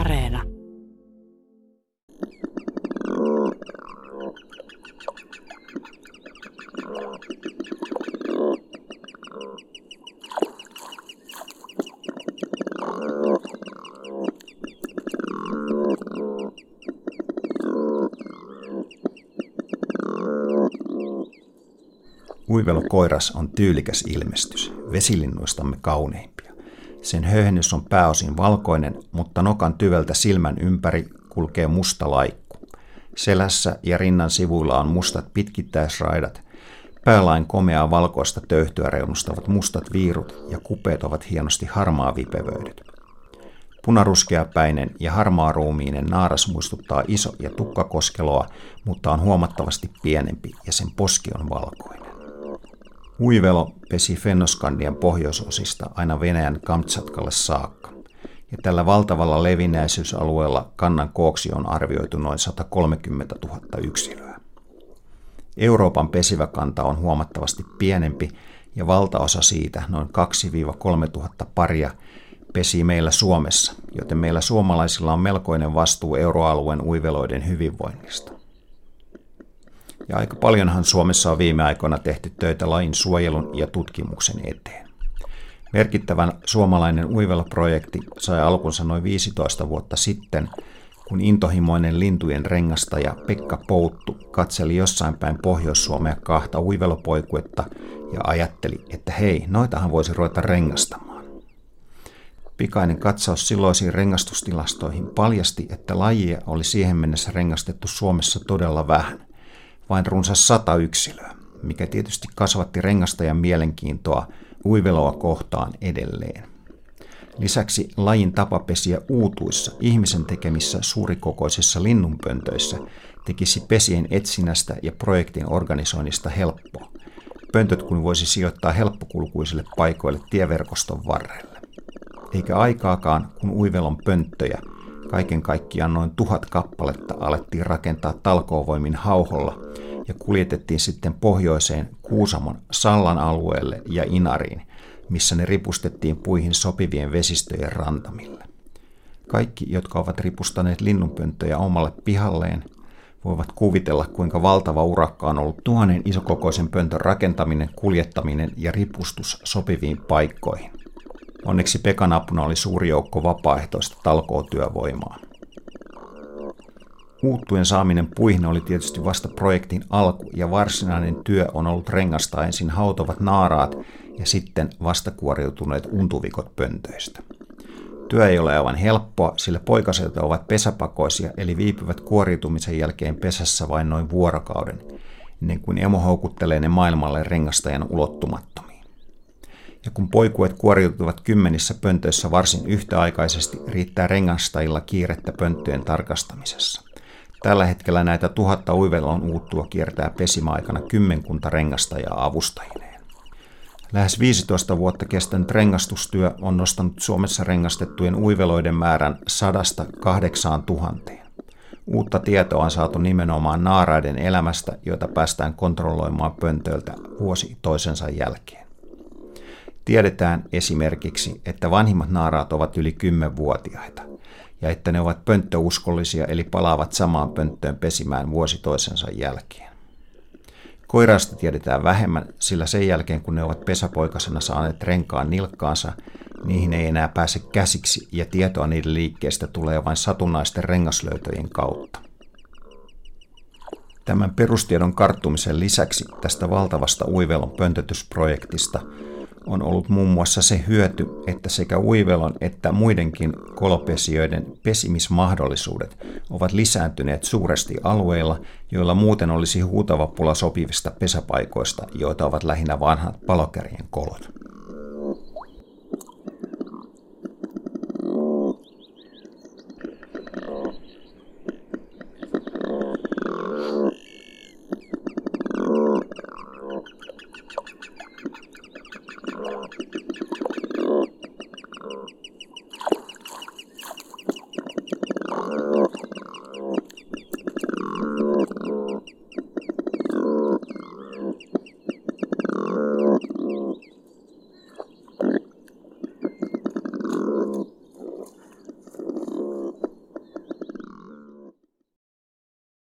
Areena. Uivelo-koiras on tyylikäs ilmestys, vesilinnuistamme kauneimpia. Sen höhnys on pääosin valkoinen, mutta nokan tyveltä silmän ympäri kulkee musta laikku. Selässä ja rinnan sivuilla on mustat pitkittäisraidat, päälain komeaa valkoista töyhtyä reunustavat mustat viirut ja kupeet ovat hienosti harmaa vipevöidyt. Punaruskeapäinen ja harmaaruumiinen naaras muistuttaa iso- ja tukkakoskeloa, mutta on huomattavasti pienempi ja sen poski on valkoinen. Uivelo pesi Fennoskandian pohjoisosista aina Venäjän Kamtšatkalle saakka, ja tällä valtavalla levinneisyysalueella kannan kooksi on arvioitu noin 130 000 yksilöä. Euroopan pesiväkanta on huomattavasti pienempi, ja valtaosa siitä, noin 2-3 000 paria, pesii meillä Suomessa, joten meillä suomalaisilla on melkoinen vastuu euroalueen uiveloiden hyvinvoinnista. Ja aika paljonhan Suomessa on viime aikoina tehty töitä lajin suojelun ja tutkimuksen eteen. Merkittävän suomalainen Uivelo-projekti sai alkunsa noin 15 vuotta sitten, kun intohimoinen lintujen rengastaja Pekka Pouttu katseli jossain päin Pohjois-Suomea kahta uivelopoikuetta ja ajatteli, että hei, noitahan voisi ruveta rengastamaan. Pikainen katsaus silloisiin rengastustilastoihin paljasti, että lajia oli siihen mennessä rengastettu Suomessa todella vähän. Vain runsas 100 yksilöä, mikä tietysti kasvatti rengastajan mielenkiintoa uiveloa kohtaan edelleen. Lisäksi lajin tapa pesiä uutuissa, ihmisen tekemissä suurikokoisissa linnunpöntöissä tekisi pesien etsinnästä ja projektin organisoinnista helppoa. Pöntöt kun voisi sijoittaa helppokulkuisille paikoille tieverkoston varrelle. Eikä aikaakaan, kun uivelon pönttöjä, kaiken kaikkiaan noin 1000 kappaletta, alettiin rakentaa talkoovoimin Hauholla ja kuljetettiin sitten pohjoiseen Kuusamon Sallan alueelle ja Inariin, missä ne ripustettiin puihin sopivien vesistöjen rantamille. Kaikki, jotka ovat ripustaneet linnunpönttöjä omalle pihalleen, voivat kuvitella, kuinka valtava urakka on ollut tuhannen isokokoisen pöntön rakentaminen, kuljettaminen ja ripustus sopiviin paikkoihin. Onneksi Pekan apuna oli suuri joukko vapaaehtoista talkootyövoimaa. Uuttujen saaminen puihin oli tietysti vasta projektin alku, ja varsinainen työ on ollut rengastaa ensin hautovat naaraat ja sitten vastakuoriutuneet untuvikot pöntöistä. Työ ei ole aivan helppoa, sillä poikaset ovat pesäpakoisia, eli viipyvät kuoriutumisen jälkeen pesässä vain noin vuorokauden, ennen kuin emo houkuttelee ne maailmalle rengastajan ulottumattomiin. Ja kun poikuet kuoriutuvat kymmenissä pöntöissä varsin yhtäaikaisesti, riittää rengastajilla kiirettä pönttöjen tarkastamisessa. Tällä hetkellä näitä 1000 uivelon uuttua kiertää pesimäaikana kymmenkunta rengastajaa avustajineen. Lähes 15 vuotta kestänyt rengastustyö on nostanut Suomessa rengastettujen uiveloiden määrän 100–8 000. Uutta tietoa on saatu nimenomaan naaraiden elämästä, joita päästään kontrolloimaan pöntöiltä vuosi toisensa jälkeen. Tiedetään esimerkiksi, että vanhimmat naaraat ovat yli 10-vuotiaita ja että ne ovat pönttöuskollisia eli palaavat samaan pönttöön pesimään vuosi toisensa jälkeen. Koiraista tiedetään vähemmän, sillä sen jälkeen kun ne ovat pesäpoikasena saaneet renkaan nilkkaansa, niihin ei enää pääse käsiksi ja tietoa niiden liikkeestä tulee vain satunnaisten rengaslöytöjen kautta. Tämän perustiedon karttumisen lisäksi tästä valtavasta uivelon pöntötysprojektista on ollut muun muassa se hyöty, että sekä uivelon että muidenkin kolopesijöiden pesimismahdollisuudet ovat lisääntyneet suuresti alueilla, joilla muuten olisi huutava pula sopivista pesäpaikoista, joita ovat lähinnä vanhat palokärjen kolot.